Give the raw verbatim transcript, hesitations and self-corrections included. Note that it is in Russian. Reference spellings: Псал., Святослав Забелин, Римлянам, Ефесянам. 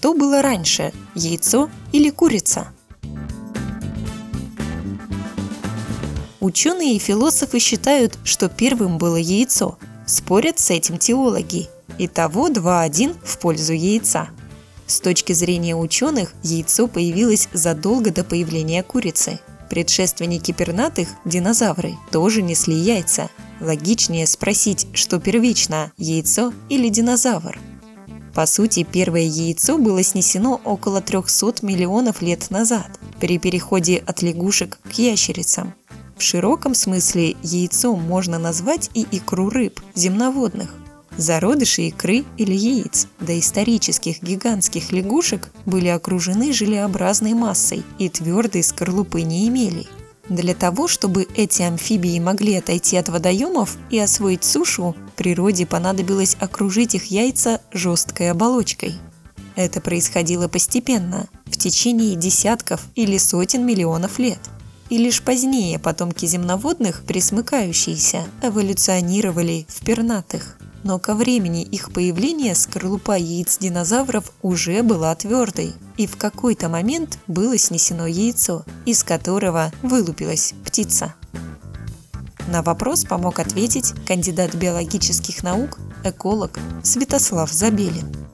Что было раньше, яйцо или курица? Ученые и философы считают, что первым было яйцо. Спорят с этим теологи. Итого два-один в пользу яйца. С точки зрения ученых, яйцо появилось задолго до появления курицы. Предшественники пернатых, динозавры, тоже несли яйца. Логичнее спросить, что первично – яйцо или динозавр? По сути, первое яйцо было снесено около трёхсот миллионов лет назад при переходе от лягушек к ящерицам. В широком смысле яйцом можно назвать и икру рыб земноводных. Зародыши икры или яиц доисторических гигантских лягушек были окружены желеобразной массой и твердой скорлупы не имели. Для того, чтобы эти амфибии могли отойти от водоемов и освоить сушу, природе понадобилось окружить их яйца жесткой оболочкой. Это происходило постепенно, в течение десятков или сотен миллионов лет. И лишь позднее потомки земноводных, пресмыкающиеся, эволюционировали в пернатых. Но ко времени их появления скорлупа яиц динозавров уже была твердой, и в какой-то момент было снесено яйцо, из которого вылупилась птица. На вопрос помог ответить кандидат биологических наук, эколог Святослав Забелин.